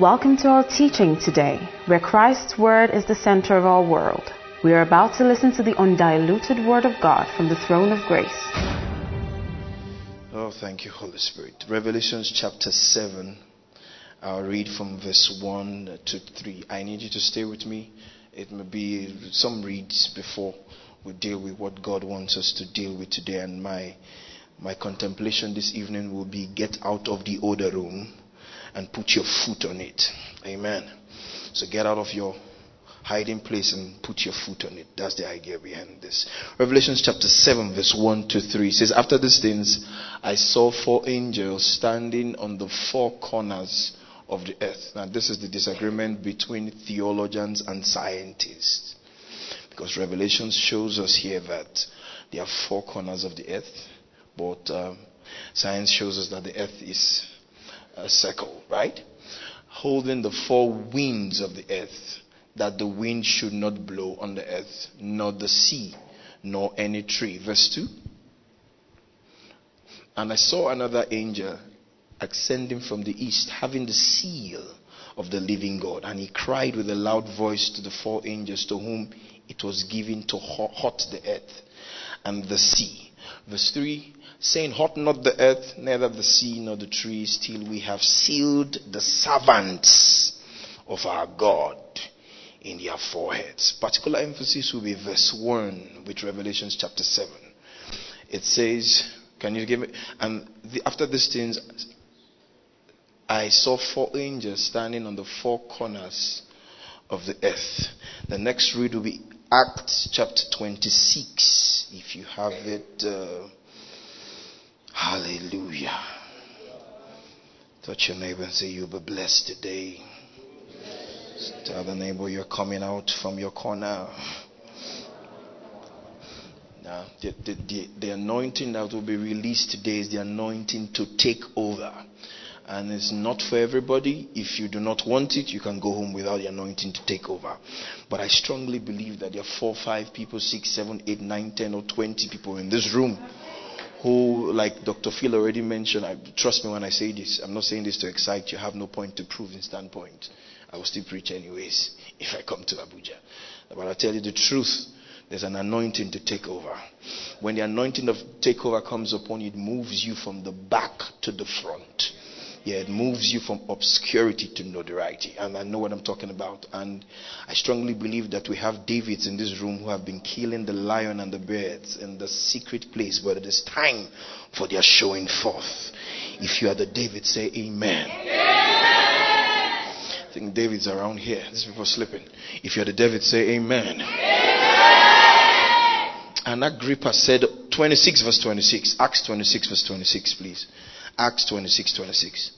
Welcome to our teaching today, where Christ's Word is the center of our world. We are about to listen to the undiluted Word of God from the throne of grace. Oh, thank you, Holy Spirit. Revelation chapter 7. I'll read from verse 1 to 3. I need you to stay with me. It may be some reads before we deal with what God wants us to deal with today. And my contemplation this evening will be, get out of the order room and put your foot on it. Amen. So get out of your hiding place and put your foot on it. That's the idea behind this. Revelation chapter 7 verse 1 to 3 says, after these things, I saw four angels standing on the four corners of the earth. Now this is the disagreement between theologians and scientists, because Revelation shows us here that there are four corners of the earth, but science shows us that the earth is a circle, right? Holding the four winds of the earth, that the wind should not blow on the earth, nor the sea, nor any tree. Verse 2. And I saw another angel ascending from the east, having the seal of the living God. And he cried with a loud voice to the four angels to whom it was given to hot the earth and the sea. Verse 3. Saying, hot not the earth, neither the sea, nor the trees, till we have sealed the servants of our God in their foreheads. Particular emphasis will be verse 1 with Revelation chapter 7. It says, can you give me? And after these things, I saw four angels standing on the four corners of the earth. The next read will be Acts chapter 26. If you have it. Hallelujah. Touch your neighbor and say, you'll be blessed today. Tell the neighbor you're coming out from your corner. Now, the anointing that will be released today is the anointing to take over. And it's not for everybody. If you do not want it, you can go home without the anointing to take over. But I strongly believe that there are 4, 5 people, 6, 7, 8, 9, 10 or 20 people in this room who, like Dr. Phil already mentioned, trust me when I say this, I'm not saying this to excite you. I have no point to prove in Standpoint. I will still preach anyways if I come to Abuja. But I'll tell you the truth. There's an anointing to take over. When the anointing of takeover comes upon you, it moves you from the back to the front. Yeah, it moves you from obscurity to notoriety. And I know what I'm talking about. And I strongly believe that we have Davids in this room who have been killing the lion and the bears in the secret place. But it is time for their showing forth. If you are the David, say amen. I think David's around here. These people are sleeping. If you're the David, say amen. And Agrippa said, 26 verse 26. Acts 26 verse 26, please. Acts 26:26.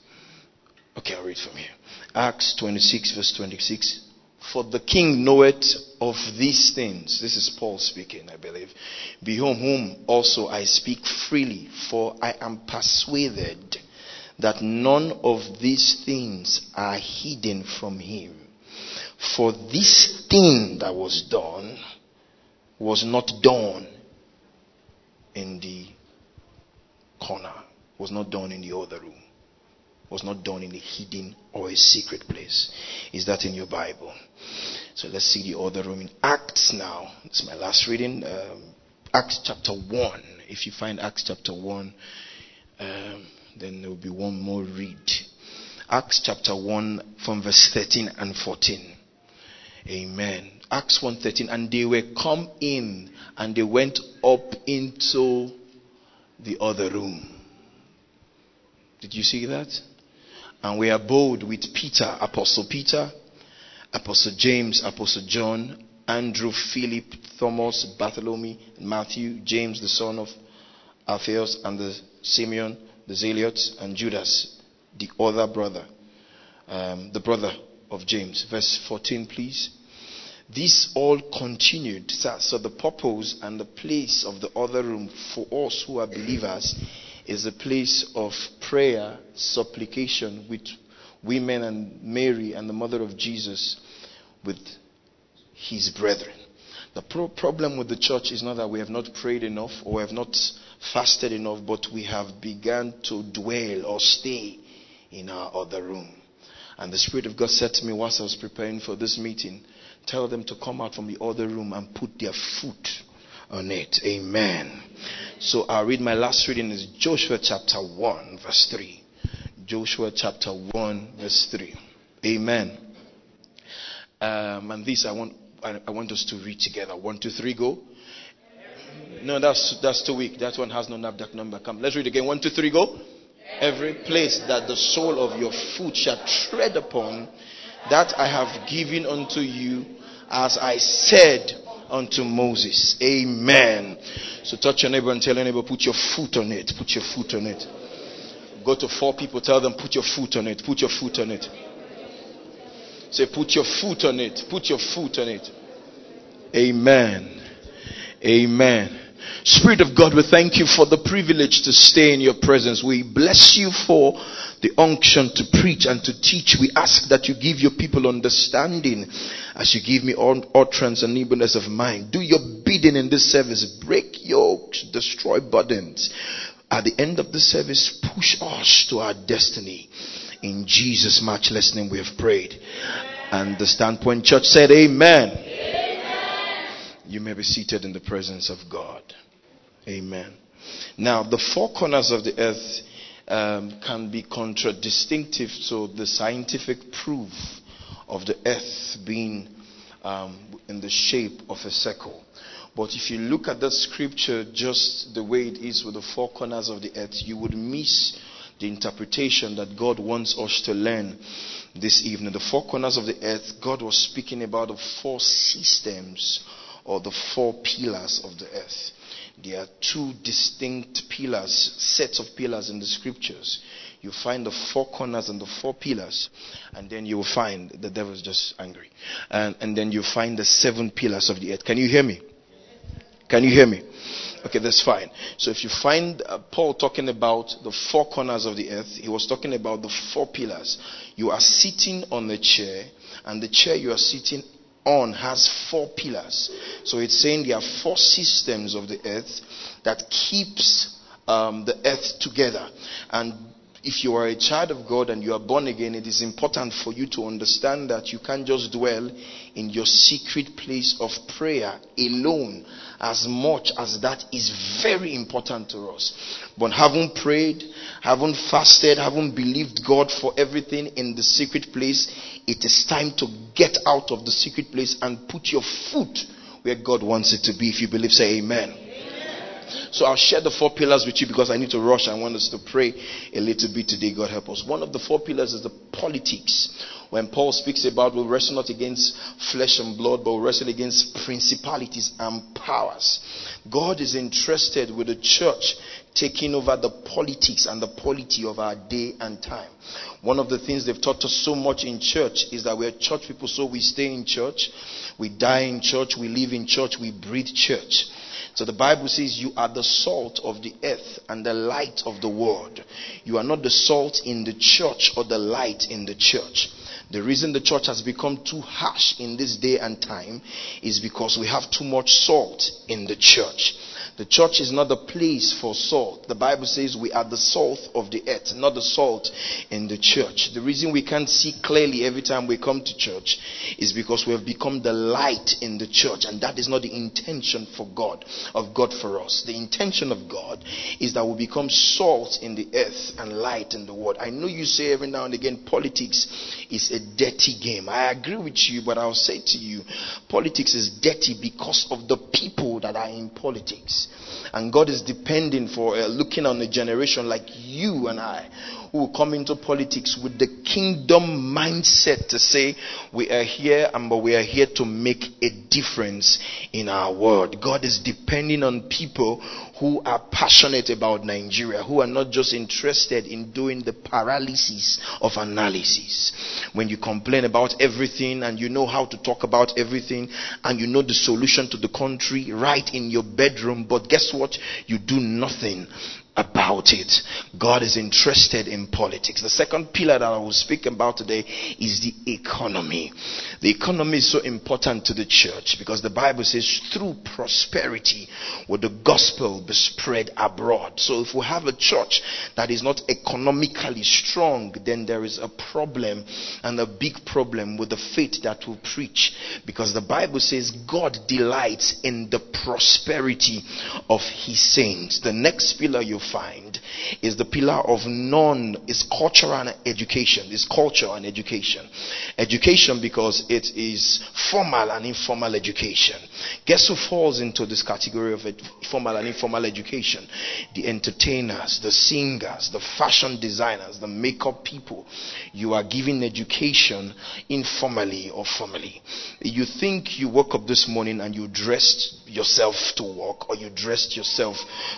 Okay, I'll read from here. Acts 26 verse 26. For the king knoweth of these things. This is Paul speaking, I believe. Beyond whom also I speak freely, for I am persuaded that none of these things are hidden from him. For this thing that was done was not done in the corner. Was not done in the other room. Was not done in a hidden or a secret place. Is that in your Bible? So let's see the other room in Acts now. It's my last reading. Acts chapter 1. If you find Acts chapter 1, then there will be one more read. Acts chapter 1 from verse 13 and 14. Amen. Acts 1:13. And they were come in, and they went up into the other room. Did you see that? And we abode with Peter, Apostle James, Apostle John, Andrew, Philip, Thomas, Bartholomew, Matthew, James, the son of Alphaeus, and the Simeon, the Zelotes, and Judas, the other brother, the brother of James. Verse 14, please. This all continued. So the purpose and the place of the other room for us who are believers is a place of prayer, supplication with women and Mary and the mother of Jesus with his brethren. The problem with the church is not that we have not prayed enough or we have not fasted enough, but we have begun to dwell or stay in our other room. And the Spirit of God said to me whilst I was preparing for this meeting, tell them to come out from the other room and put their foot on it. Amen. So I'll read my last reading is Joshua chapter 1 verse 3. Joshua chapter 1 verse 3. Amen. And this I want us to read together. 1, 2, 3, go. No, that's too weak. That one has no NAFDAC number. Come, let's read again. 1, 2, 3, go. Every place that the sole of your foot shall tread upon, that I have given unto you, as I said unto Moses. Amen. So touch your neighbor and tell your neighbor, put your foot on it. Put your foot on it. Go to 4 people, tell them, put your foot on it. Put your foot on it. Say, put your foot on it. Put your foot on it. Amen. Amen. Spirit of God, we thank you for the privilege to stay in your presence. We bless you for the unction to preach and to teach. We ask that you give your people understanding as you give me utterance and nimbleness of mind. Do your bidding in this service. Break yokes, destroy burdens. At the end of the service, push us to our destiny. In Jesus' matchless name we have prayed. And the Standpoint Church said amen. You may be seated in the presence of God. Amen. Now, the 4 corners of the earth can be contradictive to the scientific proof of the earth being in the shape of a circle. But if you look at that scripture just the way it is with the 4 corners of the earth, you would miss the interpretation that God wants us to learn this evening. The 4 corners of the earth, God was speaking about the 4 systems or the 4 pillars of the earth. There are 2 distinct pillars, sets of pillars in the scriptures. You find the 4 corners and the 4 pillars, and then you will find the devil's just angry. And then you find the 7 pillars of the earth. Can you hear me? Can you hear me? Okay, that's fine. So if you find Paul talking about the 4 corners of the earth, he was talking about the 4 pillars. You are sitting on a chair, and the chair you are sitting on has 4 pillars. So it's saying there are 4 systems of the earth that keeps the earth together. And if you are a child of God and you are born again, it is important for you to understand that you can't just dwell in your secret place of prayer alone, as much as that is very important to us. But haven't prayed, haven't fasted, haven't believed God for everything in the secret place, it is time to get out of the secret place and put your foot where God wants it to be. If you believe, say amen. Amen. So I'll share the 4 pillars with you because I need to rush. I want us to pray a little bit today. God help us. One of the 4 pillars is the politics. When Paul speaks about we wrestle not against flesh and blood, but we wrestle against principalities and powers. God is interested with the church taking over the politics and the polity of our day and time. One of the things they've taught us so much in church is that we're church people, so we stay in church, we die in church, we live in church, we breathe church. So the Bible says you are the salt of the earth and the light of the world. You are not the salt in the church or the light in the church. The reason the church has become too harsh in this day and time is because we have too much salt in the church. The church is not the place for salt. The Bible says we are the salt of the earth, not the salt in the church. The reason we can't see clearly every time we come to church is because we have become the light in the church, and that is not the intention of God for us. The intention of God is that we become salt in the earth and light in the world. I know you say every now and again politics is a dirty game. I agree with you, but I'll say to you, politics is dirty because of the people that are in politics. And God is depending for looking on a generation like you and I who will come into politics with the kingdom mindset to say we are here but we are here to make a difference in our world. God is depending on people who are passionate about Nigeria, who are not just interested in doing the paralysis of analysis. When you complain about everything and you know how to talk about everything and you know the solution to the country right in your bedroom, but guess what? You do nothing. about it. God is interested in politics. The second pillar that I will speak about today is the economy. The economy is so important to the church because the Bible says through prosperity will the gospel be spread abroad. So if we have a church that is not economically strong, then there is a problem, and a big problem, with the faith that we preach, because the Bible says God delights in the prosperity of his saints. The next pillar you find is the pillar of culture and education. It's culture and education. Education, because it is formal and informal education. Guess who falls into this category of formal and informal education? The entertainers, the singers, the fashion designers, the makeup people. You are given education informally or formally. You think you woke up this morning and you dressed yourself to work, or you dressed yourself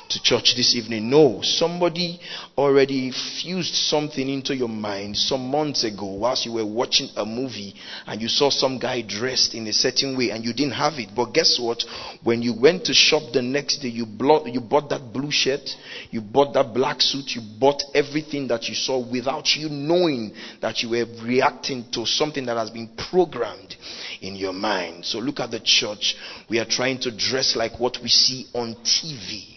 to church this evening. No, somebody already fused something into your mind some months ago whilst you were watching a movie, and you saw some guy dressed in a certain way and you didn't have it. But guess what? When you went to shop the next day, you bought that blue shirt, you bought that black suit, you bought everything that you saw without you knowing that you were reacting to something that has been programmed in your mind. So look at the church. We are trying to dress like what we see on TV.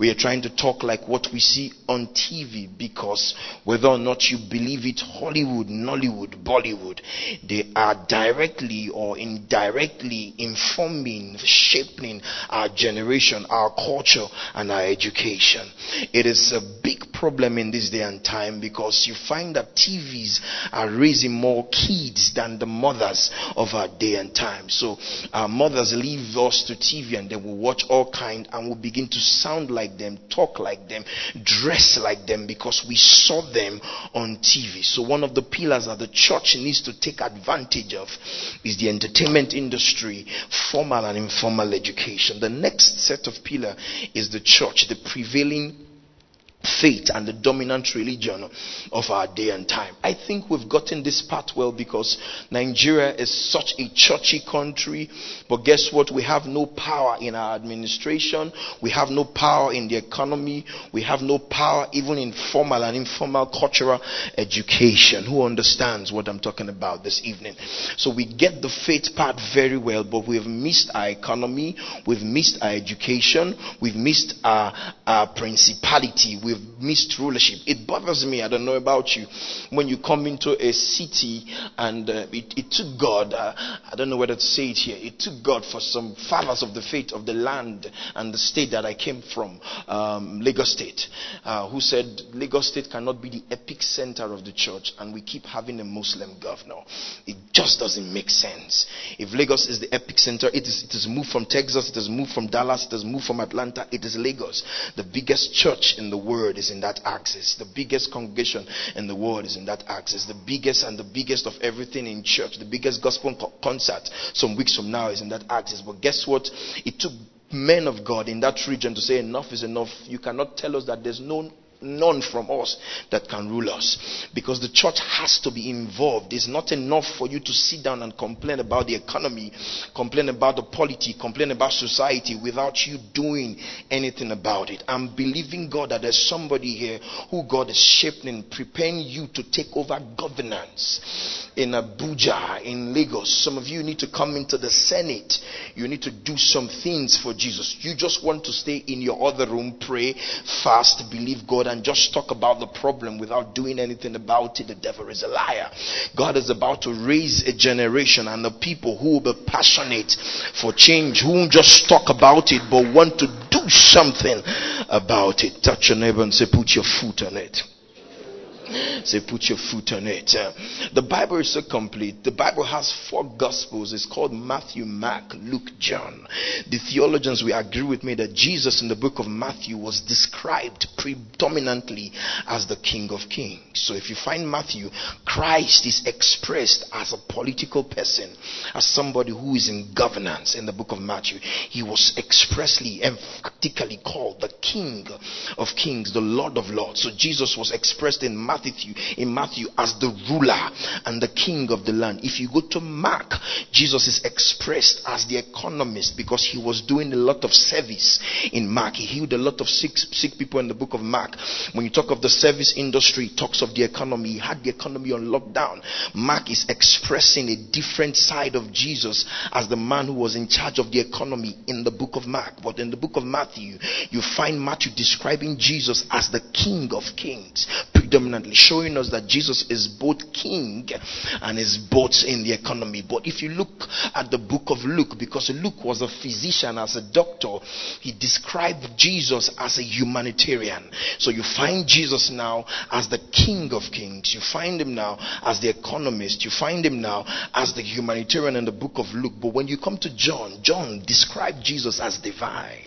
We are trying to talk like what we see on TV, because whether or not you believe it, Hollywood, Nollywood, Bollywood, they are directly or indirectly informing, shaping our generation, our culture, and our education. It is a big problem in this day and time, because you find that TVs are raising more kids than the mothers of our day and time. So our mothers leave us to TV, and they will watch all kind, and will begin to sound like them, talk like them, dress like them, because we saw them on TV. So one of the pillars that the church needs to take advantage of is the entertainment industry, formal and informal education. The next set of pillar is the church, the prevailing faith and the dominant religion of our day and time. I think we've gotten this part well, because Nigeria is such a churchy country. But guess what? We have no power in our administration. We have no power in the economy. We have no power even in formal and informal cultural education. Who understands what I'm talking about this evening? So we get the faith part very well, but we've missed our economy. We've missed our education. We've missed our principality. We've missed rulership. It bothers me, I don't know about you, when you come into a city and it took God, I don't know whether to say it here, it took God for some fathers of the faith of the land and the state that I came from, Lagos State, who said Lagos State cannot be the epic center of the church, and we keep having a Muslim governor. It just doesn't make sense. If Lagos is the epic center, it is moved from Texas, it is moved from Dallas, it is moved from Atlanta, it is Lagos. The biggest church in the world is in that axis. The biggest congregation in the world is in that axis. The biggest and the biggest of everything in church. The biggest gospel concert some weeks from now is in that axis. But guess what? It took men of God in that region to say enough is enough. You cannot tell us that there's none from us that can rule us, because the church has to be involved. It's not enough for you to sit down and complain about the economy, complain about the polity, complain about society without you doing anything about it. I'm believing God that there's somebody here who God is shaping, preparing you to take over governance in Abuja, in Lagos. Some of you need to come into the Senate. You need to do some things for Jesus. You just want to stay in your other room, pray, fast, believe God, and just talk about the problem without doing anything about it. The devil is a liar. God is about to raise a generation and the people who will be passionate for change, who won't just talk about it but want to do something about it. Touch your neighbor and say, put your foot on it. Say, put your foot on it. The Bible is so complete. The Bible has 4 Gospels. It's called Matthew, Mark, Luke, John. The theologians will agree with me that Jesus in the book of Matthew was described predominantly as the King of Kings. So if you find Matthew, Christ is expressed as a political person, as somebody who is in governance in the book of Matthew. He was expressly, emphatically called the King of Kings, the Lord of Lords. So Jesus was expressed in Matthew attitude in Matthew as the ruler and the king of the land. If you go to Mark, Jesus is expressed as the economist because he was doing a lot of service in Mark. He healed a lot of sick people in the book of Mark. When you talk of the service industry, it talks of the economy. He had the economy on lockdown. Mark is expressing a different side of Jesus as the man who was in charge of the economy in the book of Mark. But in the book of Matthew, you find Matthew describing Jesus as the King of Kings, predominantly showing us that Jesus is both king and is both in the economy. But if you look at the book of Luke, because Luke was a physician, as a doctor, he described Jesus as a humanitarian. So you find Jesus now as the King of Kings, you find him now as the economist, you find him now as the humanitarian in the book of Luke. But when you come to John, John described Jesus as divine.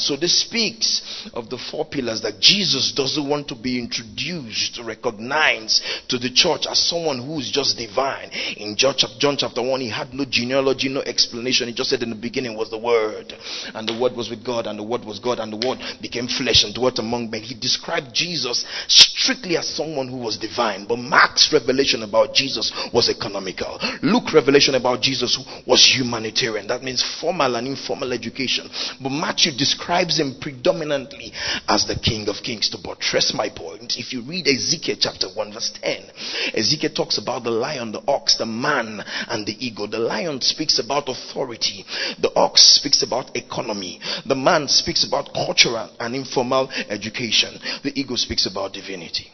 So this speaks of the four pillars that Jesus doesn't want to be introduced, recognized to the church as someone who is just divine. In John chapter 1, he had no genealogy, no explanation. He just said, in the beginning was the Word, and the Word was with God, and the Word was God, and the Word became flesh and dwelt among men. He described Jesus strictly as someone who was divine. But Mark's revelation about Jesus was economical. Luke's revelation about Jesus was humanitarian. That means formal and informal education. But Matthew describes him predominantly as the King of Kings. To buttress my point, if you read Ezekiel chapter 1 verse 10, Ezekiel talks about the lion, the ox, the man, and the eagle. The lion speaks about authority. The ox speaks about economy. The man speaks about cultural and informal education. The eagle speaks about divinity.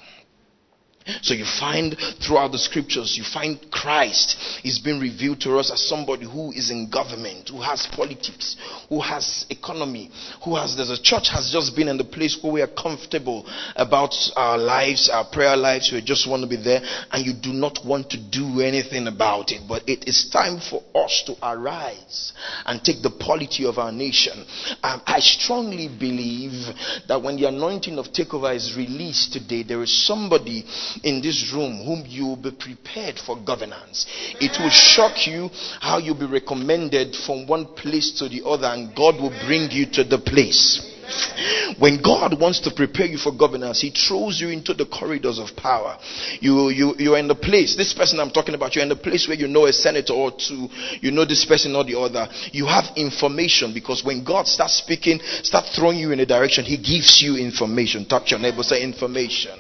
So you find throughout the scriptures, you find Christ is being revealed to us as somebody who is in government, who has politics, who has economy, who has, the church has just been in the place where we are comfortable about our lives, our prayer lives. We just want to be there and you do not want to do anything about it. But it is time for us to arise and take the polity of our nation. I strongly believe that when the anointing of takeover is released today, there is somebody in this room whom you will be prepared for governance. It will shock you how you'll be recommended from one place to the other and God will bring you to the place. When God wants to prepare you for governance, he throws you into the corridors of power. You are in the place, this person I'm talking about, you're in the place where you know a senator or two, you know this person or the other. You have information because when God starts speaking, starts throwing you in a direction, he gives you information. Touch your neighbor, say information.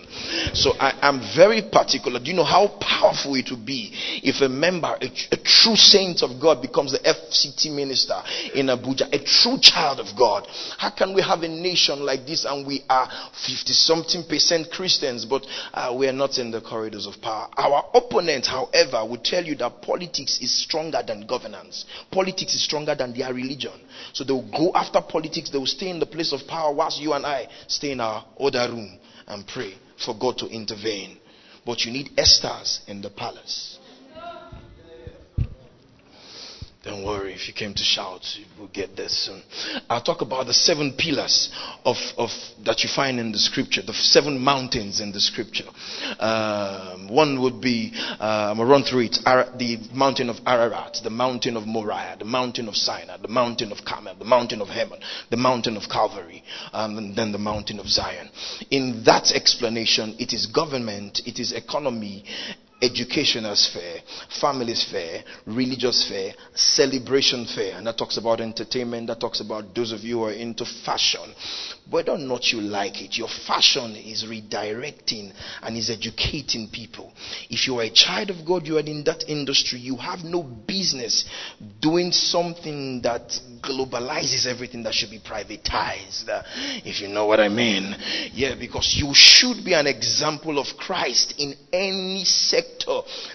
So I am very particular. Do you know how powerful it would be if a member, a true saint of God becomes the FCT minister in Abuja, a true child of God? How can we have a nation like this and we are 50-something% Christians, but we are not in the corridors of power? Our opponent, however, will tell you that politics is stronger than governance. Politics is stronger than their religion. So they will go after politics, they will stay in the place of power whilst you and I stay in our other room and pray for God to intervene. But you need Esther's in the palace. Don't worry, if you came to shout, you will get there soon. I'll talk about the seven pillars of that you find in the scripture, the seven mountains in the scripture. One would be, I'm going to run through it, the mountain of Ararat, the mountain of Moriah, the mountain of Sinai, the mountain of Carmel, the mountain of Hermon, the mountain of Calvary, and then the mountain of Zion. In that explanation, it is government, it is economy, educational sphere, family sphere, religious sphere, celebration sphere, and that talks about entertainment, that talks about those of you who are into fashion. Whether or not you like it, your fashion is redirecting and is educating people. If you are a child of God, you are in that industry, you have no business doing something that globalizes everything that should be privatized, if you know what I mean. Yeah, because you should be an example of Christ in any sector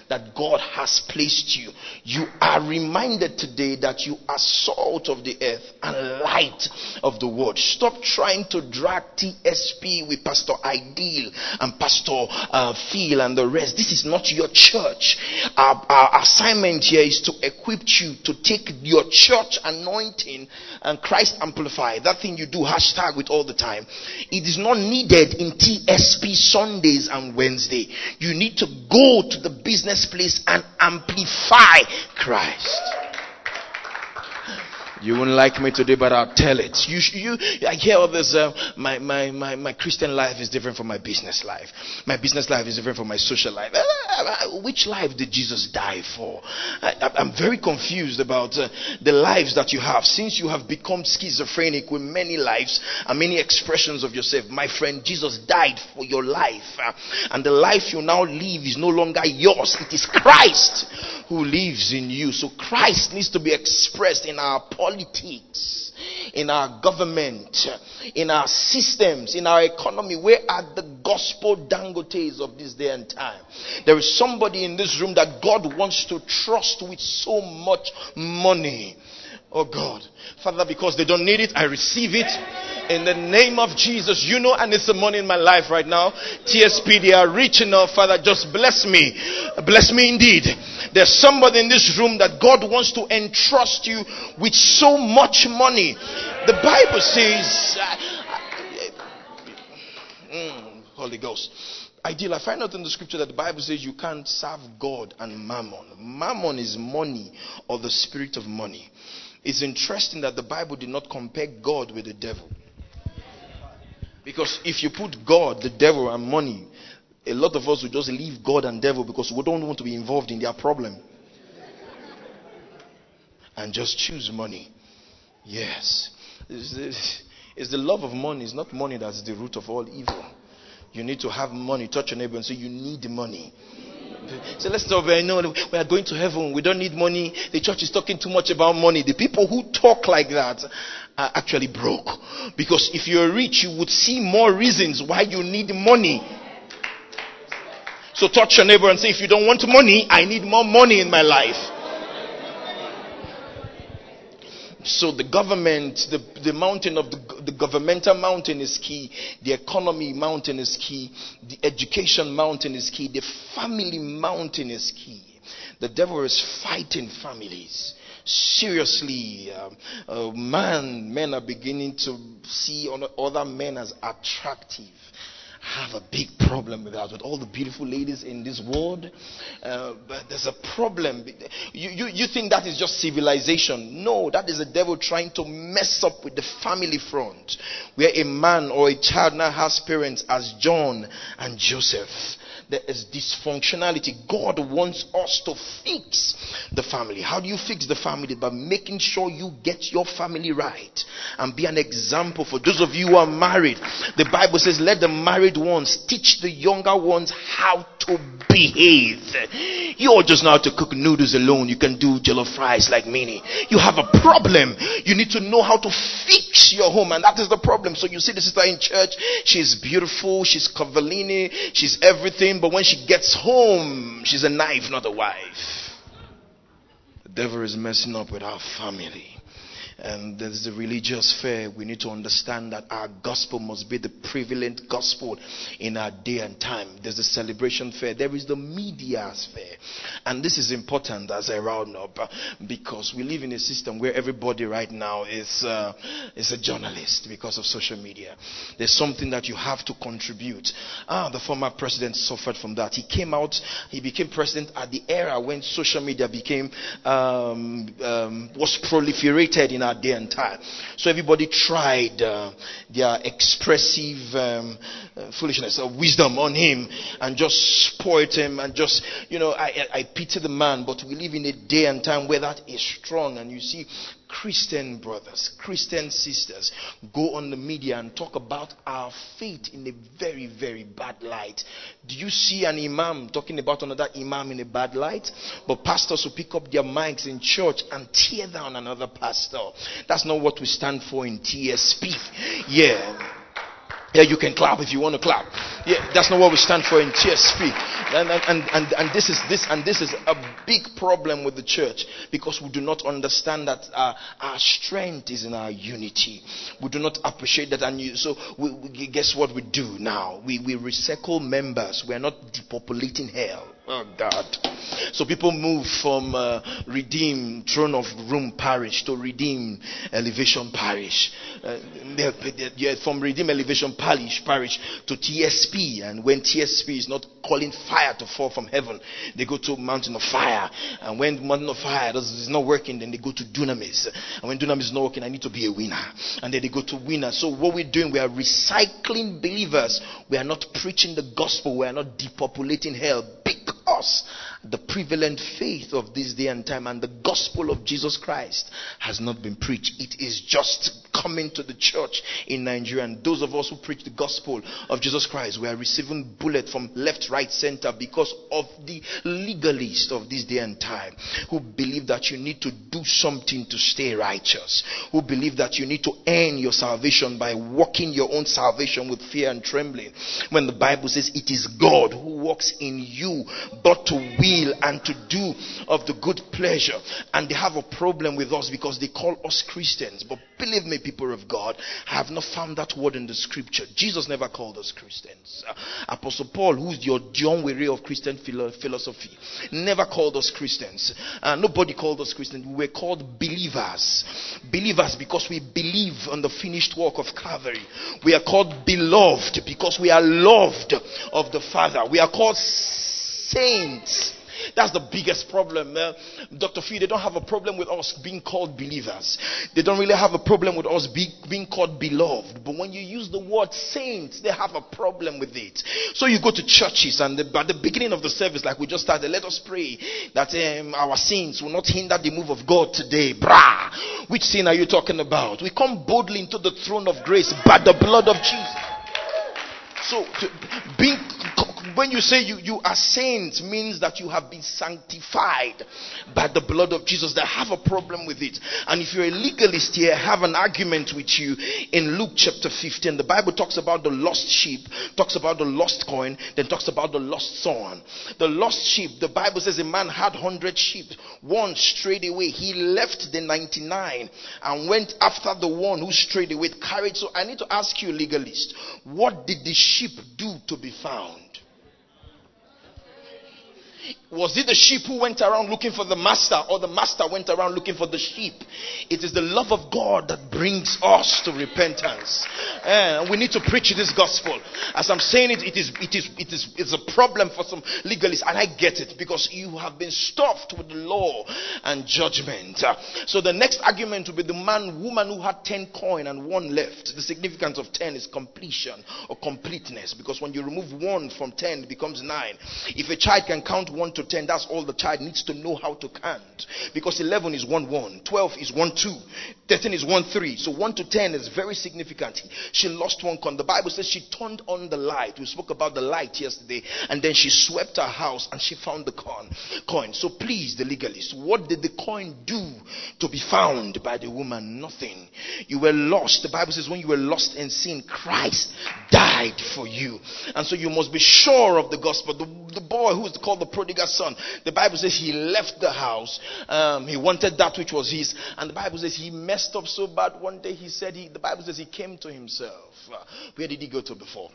that God has placed you. You are reminded today that you are salt of the earth and light of the world. Stop trying to drag TSP with Pastor Ideal and Pastor Phil and the rest. This is not your church. Our assignment here is to equip you to take your church anointing and Christ Amplify, that thing you do hashtag with all the time. It is not needed in TSP Sundays and Wednesday. You need to go to the business place and amplify Christ. You wouldn't like me today, but I'll tell it. I hear all this. My Christian life is different from my business life. My business life is different from my social life. Which life did Jesus die for? I'm very confused about the lives that you have. Since you have become schizophrenic with many lives and many expressions of yourself, my friend, Jesus died for your life. And the life you now live is no longer yours. It is Christ who lives in you. So Christ needs to be expressed in our politics, in our government, in our systems, in our economy. Where are the gospel Dangotes of this day and time? There is somebody in this room that God wants to trust with so much money. Oh God, Father, because they don't need it, I receive it. In the name of Jesus, you know I need some money in my life right now. TSP, they are rich enough. Father, just bless me. Bless me indeed. There's somebody in this room that God wants to entrust you with so much money. The Bible says, Holy Ghost. I find out in the scripture that the Bible says you can't serve God and mammon. Mammon is money or the spirit of money. It's interesting that the Bible did not compare God with the devil. Because if you put God, the devil, and money, a lot of us will just leave God and devil because we don't want to be involved in their problem. And just choose money. Yes. It's the love of money. It's not money that's the root of all evil. You need to have money. Touch your neighbor and say, you need money. So let's talk about, we are going to heaven. We don't need money. The church is talking too much about money. The people who talk like that are actually broke. Because if you're rich, you would see more reasons why you need money. So touch your neighbor and say, if you don't want money, I need more money in my life. So the government, the mountain of the governmental mountain is key. The economy mountain is key. The education mountain is key. The family mountain is key. The devil is fighting families. Seriously, men are beginning to see other men as attractive. Have a big problem with that. With all the beautiful ladies in this world, but there's a problem. You think that is just civilization? No, that is the devil trying to mess up with the family front, where a man or a child now has parents as John and Joseph. There is dysfunctionality. God wants us to fix the family. How do you fix the family? By making sure you get your family right and be an example for those of you who are married. The Bible says, let the married ones teach the younger ones how to behave. You all just know how to cook noodles alone. You can do jollof fries like many. You have a problem. You need to know how to fix your home, and that is the problem. So you see the sister in church, she's beautiful, she's Cavallini, she's everything. But when she gets home, she's a knife, not a wife. The devil is messing up with our family. And there's the religious fair. We need to understand that our gospel must be the prevalent gospel in our day and time. There's the celebration fair. There is the media fair. And this is important as a round up, because we live in a system where everybody right now is a journalist because of social media. There's something that you have to contribute. The former president suffered from that. He came out, he became president at the era when social media became was proliferated in our day and time. So everybody tried their expressive foolishness or wisdom on him and just spoiled him, and just, I pity the man, but we live in a day and time where that is strong. And you see Christian brothers, Christian sisters go on the media and talk about our faith in a very, very bad light. Do you see an imam talking about another imam in a bad light? But pastors will pick up their mics in church and tear down another pastor. That's not what we stand for in TSP. Yeah, you can clap if you want to clap. Yeah, that's not what we stand for in TSP. And this is a big problem with the church, because we do not understand that our strength is in our unity. We do not appreciate that, so we guess what we do now? We recycle members. We are not depopulating hell. Oh God. So people moved from Redeem Throne of Room Parish to Redeem Elevation Parish. From Redeem Elevation Parish to TSP. And when TSP is not calling fire to fall from heaven, they go to Mountain of Fire. And when Mountain of Fire is not working, then they go to Dunamis. And when Dunamis is not working, I need to be a winner. And then they go to Winner. So what we're doing, we are recycling believers. We are not preaching the gospel. We are not depopulating hell, because the prevalent faith of this day and time and the gospel of Jesus Christ has not been preached. It is just coming to the church in Nigeria. And those of us who preach the gospel of Jesus Christ, we are receiving bullets from left, right, center because of the legalists of this day and time who believe that you need to do something to stay righteous, who believe that you need to earn your salvation by walking your own salvation with fear and trembling, when the Bible says it is God who works in you but to will and to do of the good pleasure. And they have a problem with us because they call us Christians. But believe me, people of God, I have not found that word in the scripture. Jesus never called us Christians. Apostle Paul, who's your John Weary of Christian philosophy, never called us Christians. Nobody called us Christians. We were called believers. Believers because we believe on the finished work of Calvary. We are called beloved because we are loved of the Father. We are called saints. That's the biggest problem. Dr. Phil, they don't have a problem with us being called believers. They don't really have a problem with us being called beloved. But when you use the word saints, they have a problem with it. So you go to churches, and at the beginning of the service, like we just started, let us pray that our sins will not hinder the move of God today. Brah! Which sin are you talking about? We come boldly into the throne of grace by the blood of Jesus. So when you say you are saints, means that you have been sanctified by the blood of Jesus. They have a problem with it. And if you're a legalist here, I have an argument with you. In Luke chapter 15, the Bible talks about the lost sheep, talks about the lost coin, then talks about the lost son. The lost sheep, the Bible says a man had 100 sheep. One strayed away. He left the 99 and went after the one who strayed away, carried. So I need to ask you, legalist, what did the sheep do to be found? Was it the sheep who went around looking for the master, or the master went around looking for the sheep? It is the love of God that brings us to repentance. And we need to preach this gospel. As I'm saying it, it's a problem for some legalists, and I get it, because you have been stuffed with the law and judgment. So the next argument will be the woman who had 10 coin and one left. The significance of 10 is completion or completeness, because when you remove one from 10, it becomes 9. If a child can count 1 to 10, that's all the child needs to know how to count, because 11 is 1 1, 12 is 1 2, 13 is 1 3. So 1 to 10 is very significant. She lost one coin. The Bible says she turned on the light. We spoke about the light yesterday, and then she swept her house and she found the coin. So please, the legalist, what did the coin do to be found by the woman? Nothing. You were lost. The Bible says when you were lost in sin, Christ died for you. And so you must be sure of the gospel. The boy who is called the prodigal son, the Bible says he left the house. He wanted that which was his, and the Bible says he messed up so bad one day. The Bible says he came to himself. Where did he go to before?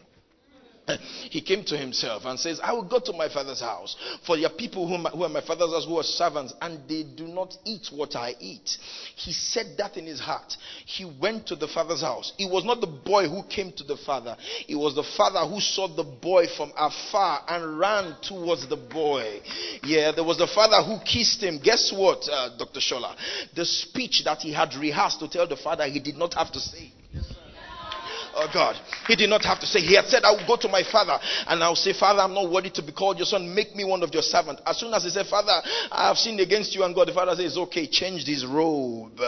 He came to himself and says, I will go to my father's house, for there are people who are my father's house, who are servants, and they do not eat what I eat. He said that in his heart. He went to the father's house. It was not the boy who came to the father. It was the father who saw the boy from afar and ran towards the boy. Yeah, there was the father who kissed him. Guess what, Dr. Shola? The speech that he had rehearsed to tell the father, he did not have to say. Oh God, he did not have to say. He had said, I will go to my father and I will say, Father, I'm not worthy to be called your son. Make me one of your servants. As soon as he said, Father, I have sinned against you, and God the Father says, okay, change this robe,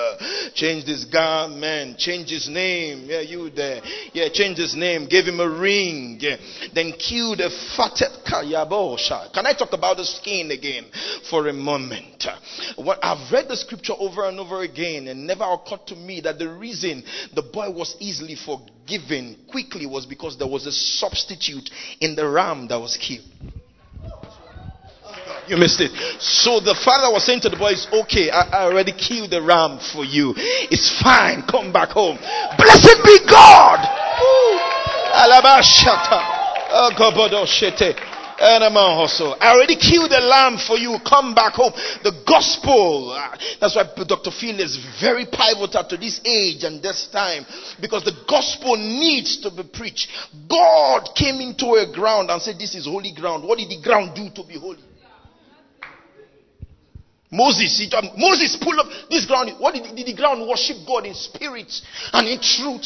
change this garment, change his name. Yeah, you there. Yeah, change his name. Gave him a ring. Yeah. Then killed a fatted kayabosha. Can I talk about the skin again for a moment? What I've read the scripture over and over again, and never occurred to me that the reason the boy was easily forgiven quickly was because there was a substitute in the ram that was killed. You missed it. So the father was saying to the boy, it's okay, I already killed the ram for you. It's fine, come back home. Blessed be God. Woo. I already killed a lamb for you. Come back home. The gospel. That's why Dr. Phil is very pivotal to this age and this time. Because the gospel needs to be preached. God came into a ground and said, this is holy ground. What did the ground do to be holy? Moses pulled up this ground. What did the ground worship God in spirit and in truth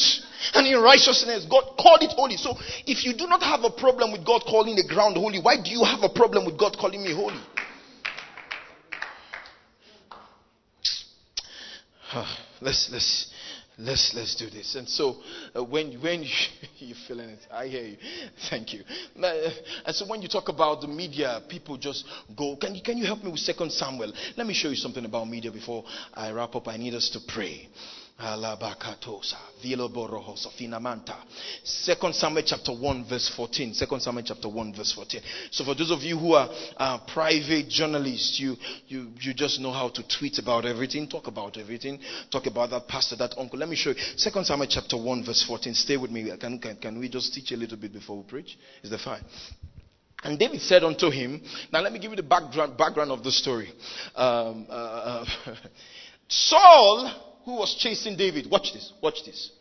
and in righteousness? God called it holy. So if you do not have a problem with God calling the ground holy, why do you have a problem with God calling me holy? Let's do this. And so when you feel it, I hear you. Thank you. And so when you talk about the media, people just go, can you help me with 2 Samuel? Let me show you something about media before I wrap up. I need us to pray. 2 Samuel chapter 1 verse 14. 2 Samuel chapter 1 verse 14. So for those of you who are private journalists, you just know how to tweet about everything, talk about everything, talk about that pastor, that uncle. Let me show you 2 Samuel chapter 1 verse 14. Stay with me. Can we just teach a little bit before we preach? Is that fine? And David said unto him. Now let me give you the background of the story. Saul, who was chasing David. Watch this.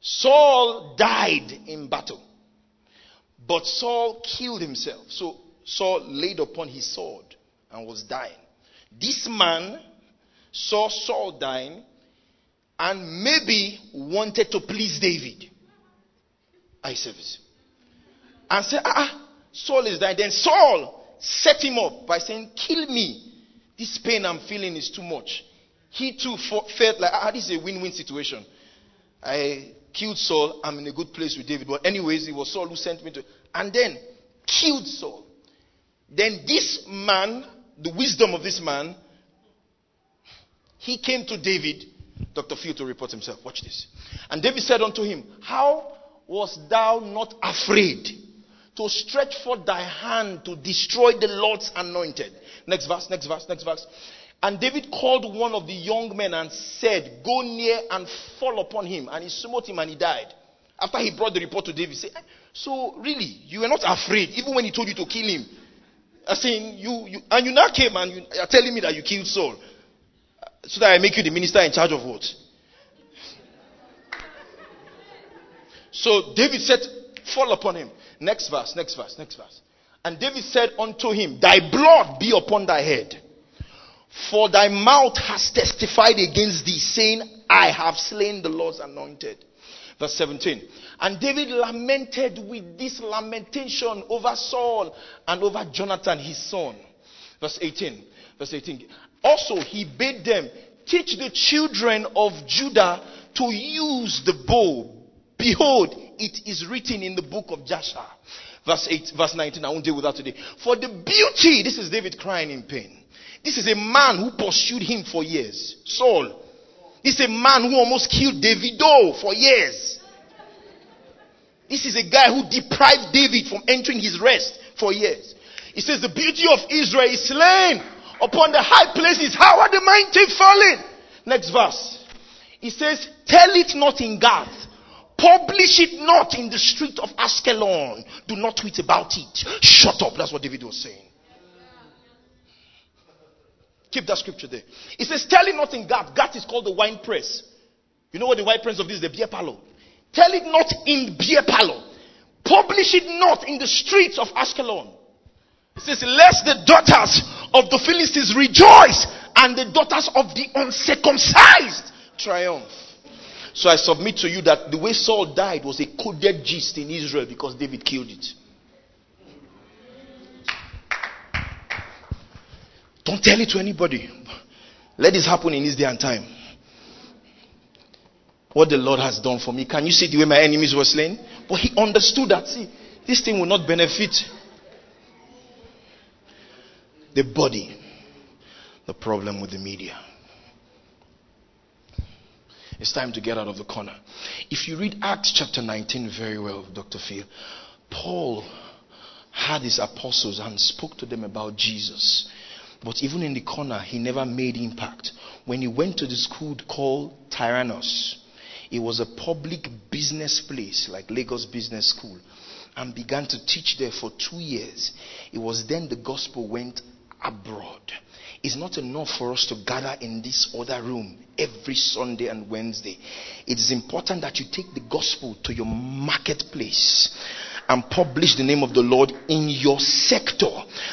Saul died in battle. But Saul killed himself. So Saul laid upon his sword and was dying. This man saw Saul dying and maybe wanted to please David. Eye service. And said, Saul is dying. Then Saul set him up by saying, kill me. This pain I'm feeling is too much. He too felt like, this is a win-win situation. I killed Saul. I'm in a good place with David. But anyways, it was Saul who sent me to... And then, killed Saul. Then this man, the wisdom of this man, he came to David, Dr. Phil, to report himself. Watch this. And David said unto him, how wast thou not afraid to stretch forth thy hand to destroy the Lord's anointed? Next verse. And David called one of the young men and said, go near and fall upon him. And he smote him and he died. After he brought the report to David, he said, so really, you were not afraid, even when he told you to kill him. I saying, you now came and you are telling me that you killed Saul. So that I make you the minister in charge of what? So David said, fall upon him. Next verse. And David said unto him, thy blood be upon thy head. For thy mouth has testified against thee, saying, I have slain the Lord's anointed. Verse 17. And David lamented with this lamentation over Saul and over Jonathan his son. Verse 18. Also he bade them, teach the children of Judah to use the bow. Behold, it is written in the book of Joshua. Verse 19. I won't deal with that today. For the beauty, this is David crying in pain. This is a man who pursued him for years. Saul. This is a man who almost killed Davido for years. This is a guy who deprived David from entering his rest for years. He says the beauty of Israel is slain upon the high places. How are the mighty fallen? Next verse. He says, tell it not in Gath. Publish it not in the street of Ascalon. Do not tweet about it. Shut up. That's what David was saying. Keep that scripture there. It says, tell it not in Gath. Gath is called the wine press. You know what the wine press of this is? The beer parlor. Tell it not in beer parlor. Publish it not in the streets of Ascalon. It says, lest the daughters of the Philistines rejoice and the daughters of the uncircumcised triumph. So I submit to you that the way Saul died was a coded gist in Israel because David killed it. Don't tell it to anybody. Let this happen in this day and time. What the Lord has done for me. Can you see the way my enemies were slain? But he understood that, see, this thing will not benefit the body. The problem with the media. It's time to get out of the corner. If you read Acts chapter 19 very well, Dr. Phil, Paul had his apostles and spoke to them about Jesus. But even in the corner, he never made impact. When he went to the school called Tyrannus, it was a public business place, like Lagos Business School. and began to teach there for 2 years. It was then the gospel went abroad. It's not enough for us to gather in this other room every Sunday and Wednesday. It's important that you take the gospel to your marketplace and publish the name of the Lord in your sector,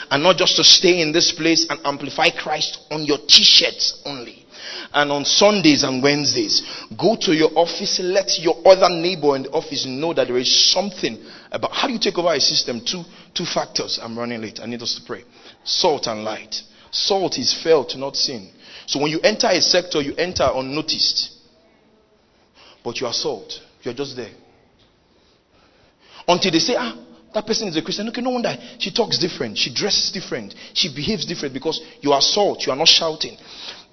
and not just to stay in this place and amplify Christ on your t-shirts only. And on Sundays and Wednesdays, go to your office, let your other neighbor in the office know that there is something about how do you take over a system. Two factors. I'm running late. I need us to pray. Salt and light. Salt is felt, not seen. So when you enter a sector, you enter unnoticed. But you are salt. You are just there. Until they say, that person is a Christian. Okay, no wonder she talks different. She dresses different. She behaves different, because you are salt. You are not shouting.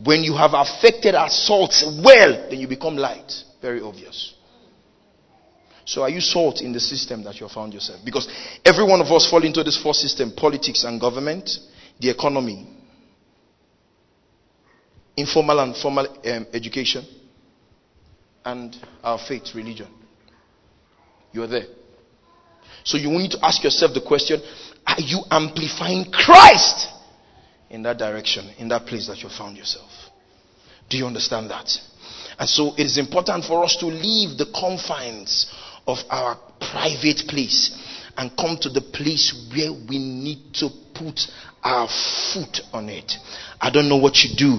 When you have affected our salt well, then you become light. Very obvious. So are you salt in the system that you have found yourself? Because every one of us fall into this four system: politics and government, the economy, informal and formal education, and our faith, religion. You are there. So you need to ask yourself the question, are you amplifying Christ in that direction, in that place that you found yourself? Do you understand that? And so it is important for us to leave the confines of our private place and come to the place where we need to put our foot on it. I don't know what you do,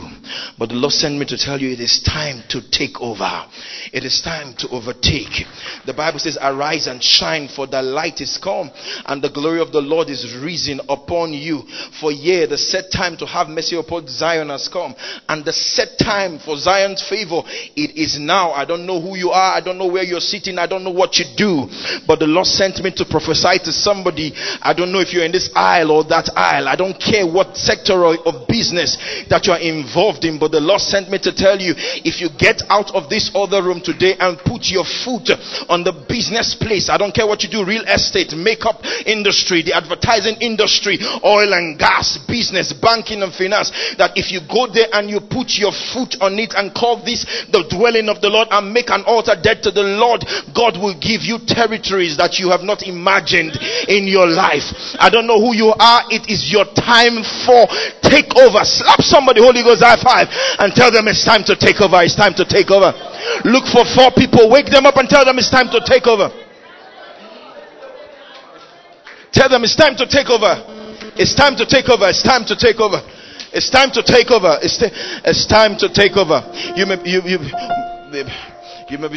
but the Lord sent me to tell you it is time to take over. It is time to overtake. The Bible says, arise and shine, for the light is come, and the glory of the Lord is risen upon you. For yea, the set time to have mercy upon Zion has come, and the set time for Zion's favor, it is now. I don't know who you are. I don't know where you're sitting. I don't know what you do, but the Lord sent me to prophesy to somebody. I don't know if you're in this aisle or that aisle. I don't care what sector of business that you are involved in, but the Lord sent me to tell you, if you get out of this other room today and put your foot on the business place, I don't care what you do, real estate, makeup industry, the advertising industry, oil and gas business, banking and finance, that if you go there and you put your foot on it and call this the dwelling of the Lord and make an altar dead to the Lord, God will give you territories that you have not imagined in your life. I don't know who you are. It is your time for takeover. Slap somebody, Holy Ghost, high five, and tell them it's time to take over. It's time to take over. Look for four people, wake them up and tell them it's time to take over. Tell them it's time to take over. It's time to take over. It's time to take over. It's time to take over. It's time to take over. You may be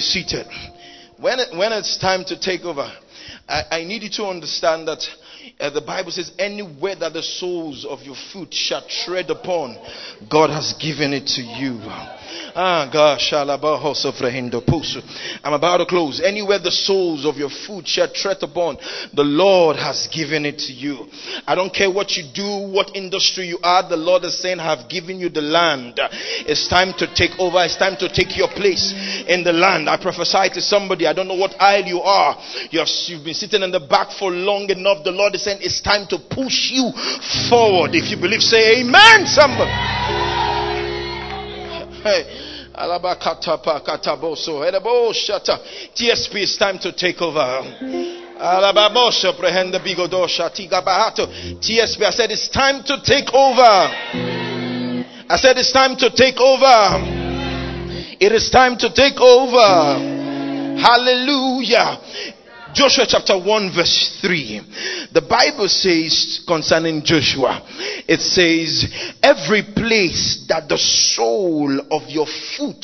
seated. When it's time to take over, I need you to understand that the Bible says, anywhere that the soles of your foot shall tread upon, God has given it to you. I'm about to close. Anywhere the soles of your foot shall tread upon, the Lord has given it to you. I don't care what you do, what industry you are, the Lord is saying, I have given you the land. It's time to take over. It's time to take your place in the land. I prophesy to somebody. I don't know what aisle you are. You've been sitting in the back for long enough. The Lord is saying, it's time to push you forward. If you believe, say amen, somebody. Hey. TSP, it's time to take over. TSP, I said it's time to take over. I said it's time to take over. It is time to take over. Hallelujah. Joshua chapter 1 verse 3. The Bible says concerning Joshua, it says, every place that the sole of your foot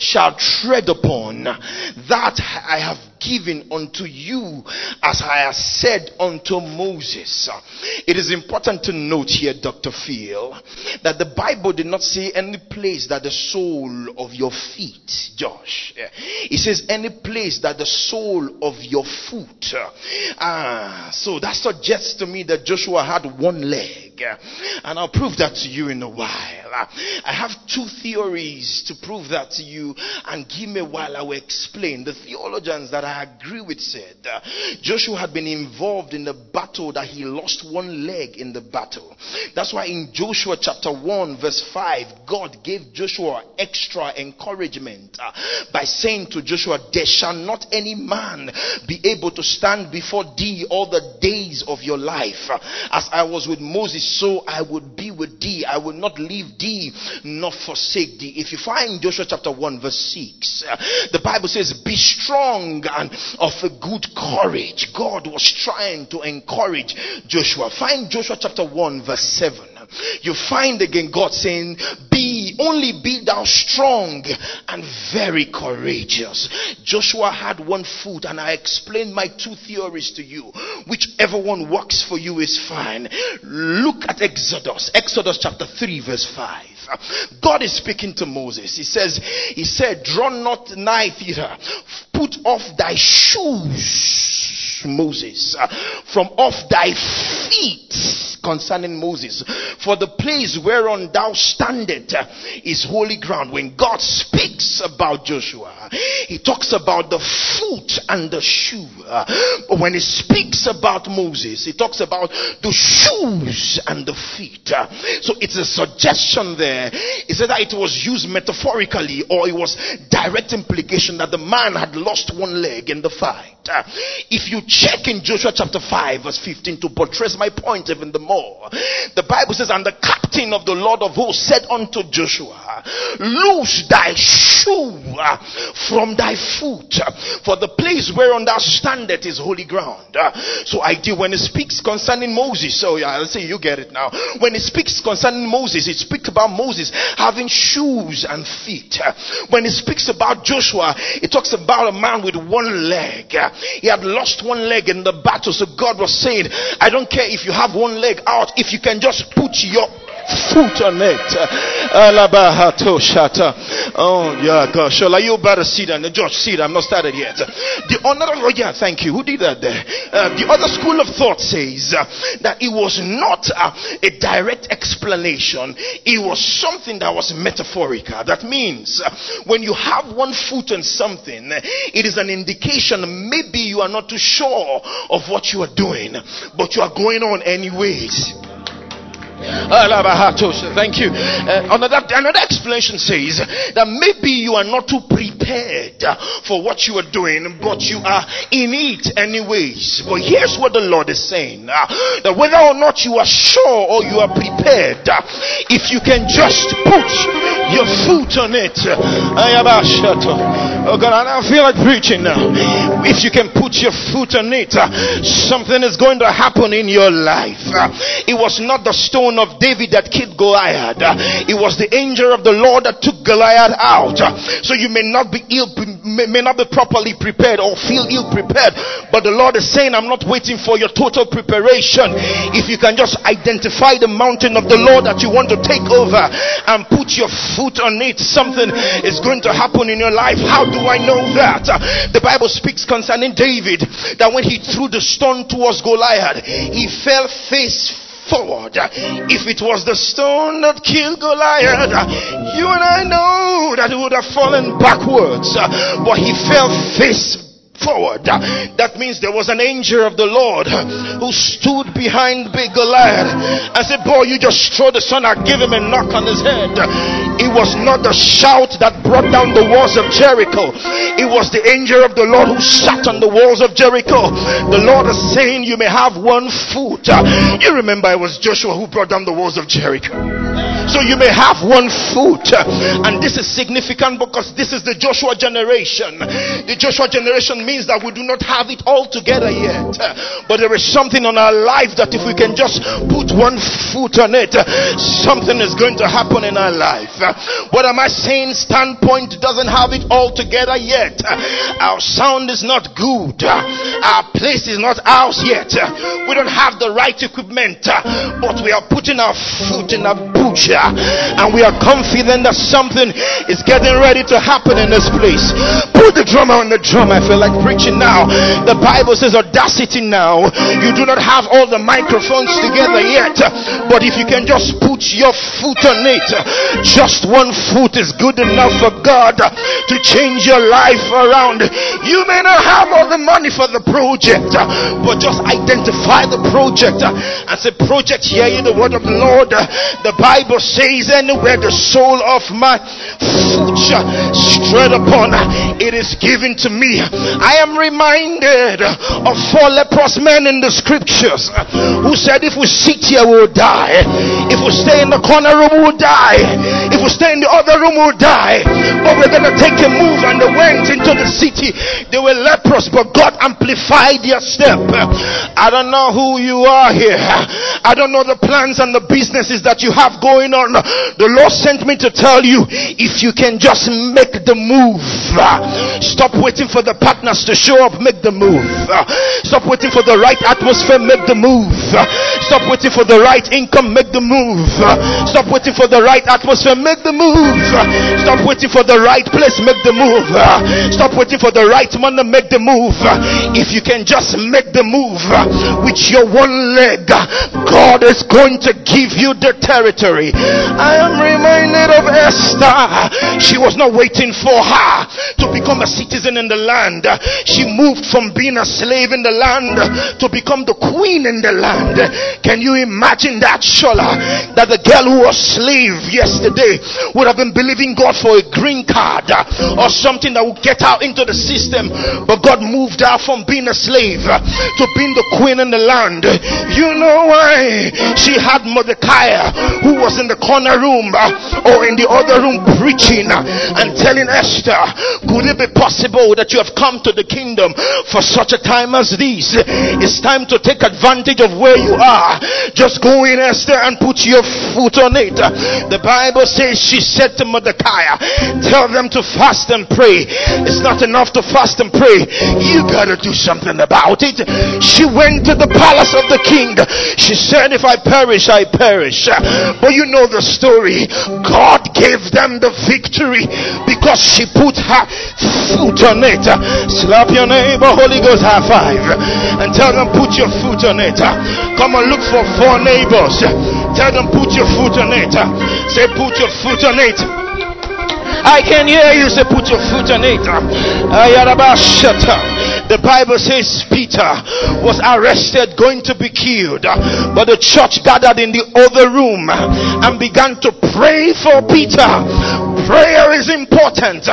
shall tread upon, that I have given unto you, as I have said unto Moses. It is important to note here, Dr. Phil, that the Bible did not say any place that the sole of your feet, Josh. It says any place that the sole of your foot. So that suggests to me that Joshua had one leg, and I'll prove that to you in a while. I have two theories to prove that to you, and give me a while, I will explain. The theologians that I agree with said Joshua had been involved in the battle, that he lost one leg in the battle. That's why in Joshua chapter 1 verse 5, God gave Joshua extra encouragement by saying to Joshua, there shall not any man be able to stand before thee all the days of your life. As I was with Moses, so I would be with thee. I will not leave thee nor forsake thee. If you find Joshua chapter 1 verse 6, the Bible says, be strong and of a good courage. God was trying to encourage Joshua. Find Joshua chapter 1 verse 7. You find again God saying, only be thou strong and very courageous. Joshua had one foot, and I explained my two theories to you. Whichever one works for you is fine. Look at Exodus chapter 3 verse 5. God is speaking to Moses. He said, draw not nigh thither. Put off thy shoes, Moses, from off thy feet. Concerning Moses, for the place whereon thou standest is holy ground. When God speaks about Joshua, he talks about the foot and the shoe. But when he speaks about Moses, he talks about the shoes and the feet. So it's a suggestion there. He said that it was used metaphorically, or it was direct implication that the man had lost one leg in the fight. If you check in Joshua chapter 5 verse 15 to buttress my point even the more, the Bible says, and the captain of the Lord of hosts said unto Joshua, loose thy shoe from thy foot, for the place whereon thou standest is holy ground. So I do, when he speaks concerning Moses, so yeah, I'll say you get it now. When he speaks concerning Moses, he speaks about Moses having shoes and feet. When he speaks about Joshua, it talks about a man with one leg. He had lost one leg in the battle, so God was saying, I don't care if you have one leg out, if you can just put your foot on it. Oh yeah, gosh, you better sit down. George, sit down. I'm not started yet. The honorable, yeah, thank you. Who did that there? The other school of thought says that it was not a direct explanation. It was something that was metaphorical. That means when you have one foot on something, it is an indication maybe you are not too sure of what you are doing, but you are going on anyways. Thank you. Another explanation says that maybe you are not too prepared for what you are doing, but you are in it anyways. But here's what the Lord is saying, that whether or not you are sure or you are prepared, if you can just put your foot on it. Oh God, I don't feel like preaching now. If you can put your foot on it, something is going to happen in your life. It was not the stone of David that killed Goliath. It was the angel of the Lord that took Goliath out. So you may not be properly prepared or feel ill prepared, but the Lord is saying, I'm not waiting for your total preparation. If you can just identify the mountain of the Lord that you want to take over and put your foot on it, something is going to happen in your life. How do I know that? The Bible speaks concerning David that when he threw the stone towards Goliath, he fell face forward. If it was the stone that killed Goliath, you and I know that he would have fallen backwards, but he fell face forward. That means there was an angel of the Lord who stood behind big Goliath and said, boy, you just throw the son out, give him a knock on his head. It was not the shout that brought down the walls of Jericho. It was the angel of the Lord who sat on the walls of Jericho. The Lord is saying, you may have one foot. You remember it was Joshua who brought down the walls of Jericho. So you may have one foot, and this is significant because this is the Joshua generation. The Joshua generation means that we do not have it all together yet, but there is something on our life that if we can just put one foot on it, something is going to happen in our life. What am I saying? Standpoint doesn't have it all together yet. Our sound is not good. Our place is not ours yet. We don't have the right equipment, but we are putting our foot in our boots. here, and we are confident that something is getting ready to happen in this place. Put the drum on the drum. I feel like preaching now. The Bible says audacity now. You do not have all the microphones together yet, but if you can just put your foot on it, just one foot is good enough for God to change your life around. You may not have all the money for the project, but just identify the project and say, project, hear you the word of the Lord. The Bible says, anywhere the sole of my foot straight upon, it is given to me. I am reminded of 4 leprous men in the scriptures who said, if we sit here we will die, if we stay in the corner room we will die, if we stay in the other room we will die, but we're going to take a move. And they went into the city. They were leprous, but God amplified their step. I don't know who you are here. I don't know the plans and the businesses that you have going on. The Lord sent me to tell you, if you can just make the move, stop waiting for the partners to show up, make the move. Stop waiting for the right atmosphere, make the move. Stop waiting for the right income, make the move. Stop waiting for the right atmosphere, make the move. Stop waiting for the right place, make the move. Stop waiting for the right money, make the move. If you can just make the move with your one leg, God is going to give you the territory. I am reminded of Esther. She was not waiting for her to become a citizen in the land. She moved from being a slave in the land to become the queen in the land. Can you imagine that, Shola? That the girl who was slave yesterday would have been believing God for a green card or something that would get her into the system, but God moved her from being a slave to being the queen in the land. You know why? She had Mordecai, who was in the corner room or in the other room preaching and telling Esther, could it be possible that you have come to the kingdom for such a time as this? It's time to take advantage of where you are. Just go in, Esther, and put your foot on it. The Bible says she said to Mordecai, tell them to fast and pray. It's not enough to fast and pray. You gotta do something about it. She went to the palace of the king. She said, if I perish, I perish. But you know the story. God gave them the victory because she put her foot on it. Slap your neighbor, Holy Ghost, high five, and tell them, put your foot on it. Come on, look for 4 neighbors. Tell them, put your foot on it. Say, put your foot on it. I can hear you. Say, put your foot on it. The Bible says Peter was arrested, going to be killed, but the church gathered in the other room and began to pray for Peter. Prayer is important.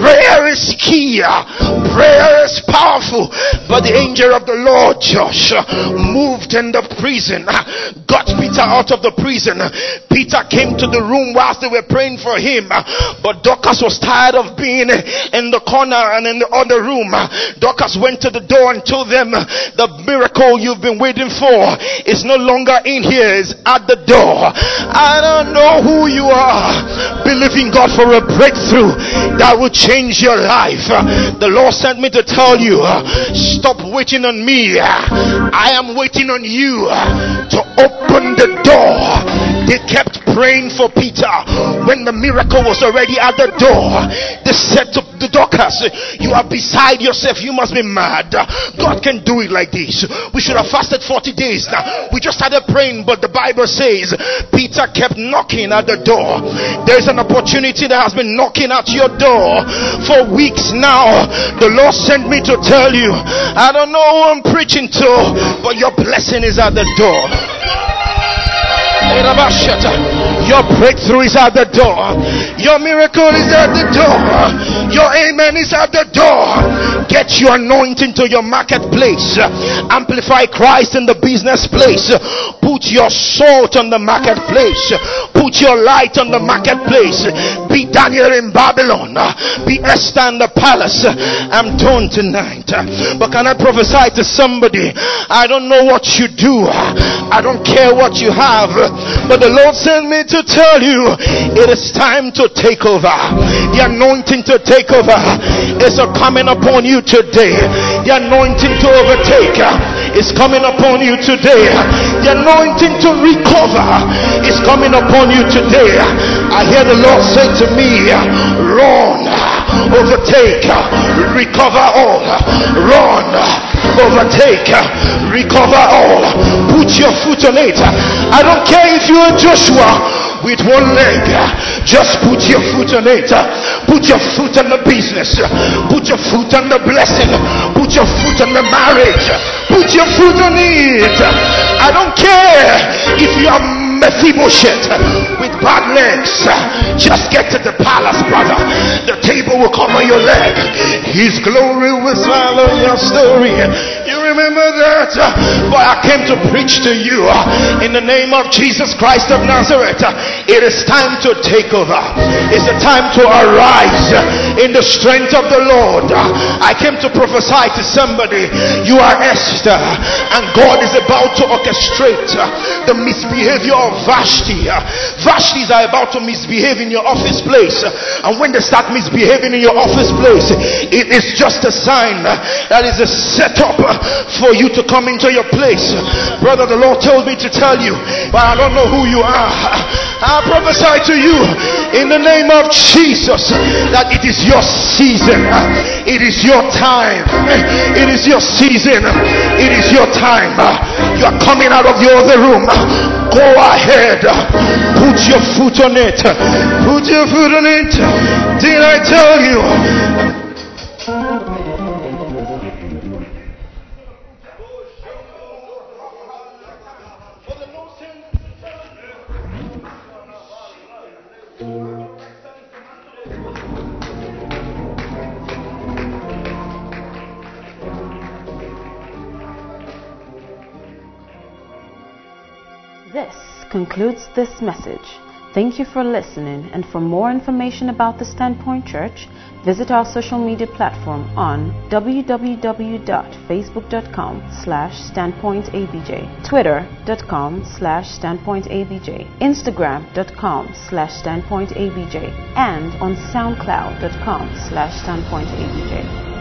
Prayer is key. Prayer is powerful. But the angel of the Lord, Joshua, moved in the prison, got Peter out of the prison. Peter came to the room whilst they were praying for him, but Dorcas was tired of being in the corner and in the other room. Dorcas went to the door and told them, the miracle you've been waiting for is no longer in here, it's at the door. I don't know who you are believing God for a breakthrough that will change your life. The Lord sent me to tell you, stop waiting on me. I am waiting on you to open the door. They kept praying for Peter. When the miracle was already at the door, they said to the Dorcas, you are beside yourself, you must be mad. God can do it like this. We should have fasted 40 days now. We just started praying. But the Bible says Peter kept knocking at the door. There is an opportunity that has been knocking at your door for weeks now. The Lord sent me to tell you, I don't know who I'm preaching to, but your blessing is at the door. Your breakthrough is at the door. Your miracle is at the door. Your amen is at the door. Get your anointing to your marketplace. Amplify Christ in the business place. Put your salt on the marketplace. Put your light on the marketplace. Be Daniel in Babylon. Be Esther in the palace. I'm torn tonight, but can I prophesy to somebody? I don't know what you do. I don't care what you have. But the Lord sent me to tell you, it is time to take over. The anointing to take over is coming upon you today. The anointing to overtake is coming upon you today. The anointing to recover is coming coming upon you today. I hear the Lord say to me, run, overtake, recover all. Run, overtake, recover all. Put your foot on it. I don't care if you are Joshua with one leg, just put your foot on it. Put your foot on the business. Put your foot on the blessing. Put your foot on the marriage. Put your foot on it. I don't care if you are Mephibosheth with bad legs. Just get to the palace, brother. The table will cover your leg. His glory will swallow your story. You remember that? But I came to preach to you in the name of Jesus Christ of Nazareth. It is time to take over. It's a time to arise in the strength of the Lord. I came to prophesy to somebody. You are Esther, and God is about to orchestrate the misbehavior of Vashti. Vashtis are about to misbehave in your office place, and when they start misbehaving in your office place, it is just a sign that is a setup for you to come into your place. Brother, the Lord told me to tell you, but I don't know who you are. I prophesy to you in the name of Jesus that it is your season. It is your time. It is your season. It is your time. You are coming out of your other room. Go ahead. Put your foot on it. Put your foot on it. Did I tell you? This concludes this message. Thank you for listening, and for more information about the Standpoint Church, visit our social media platform on www.facebook.com/standpointabj, twitter.com/standpointabj, instagram.com/standpointabj, and on soundcloud.com/standpointabj.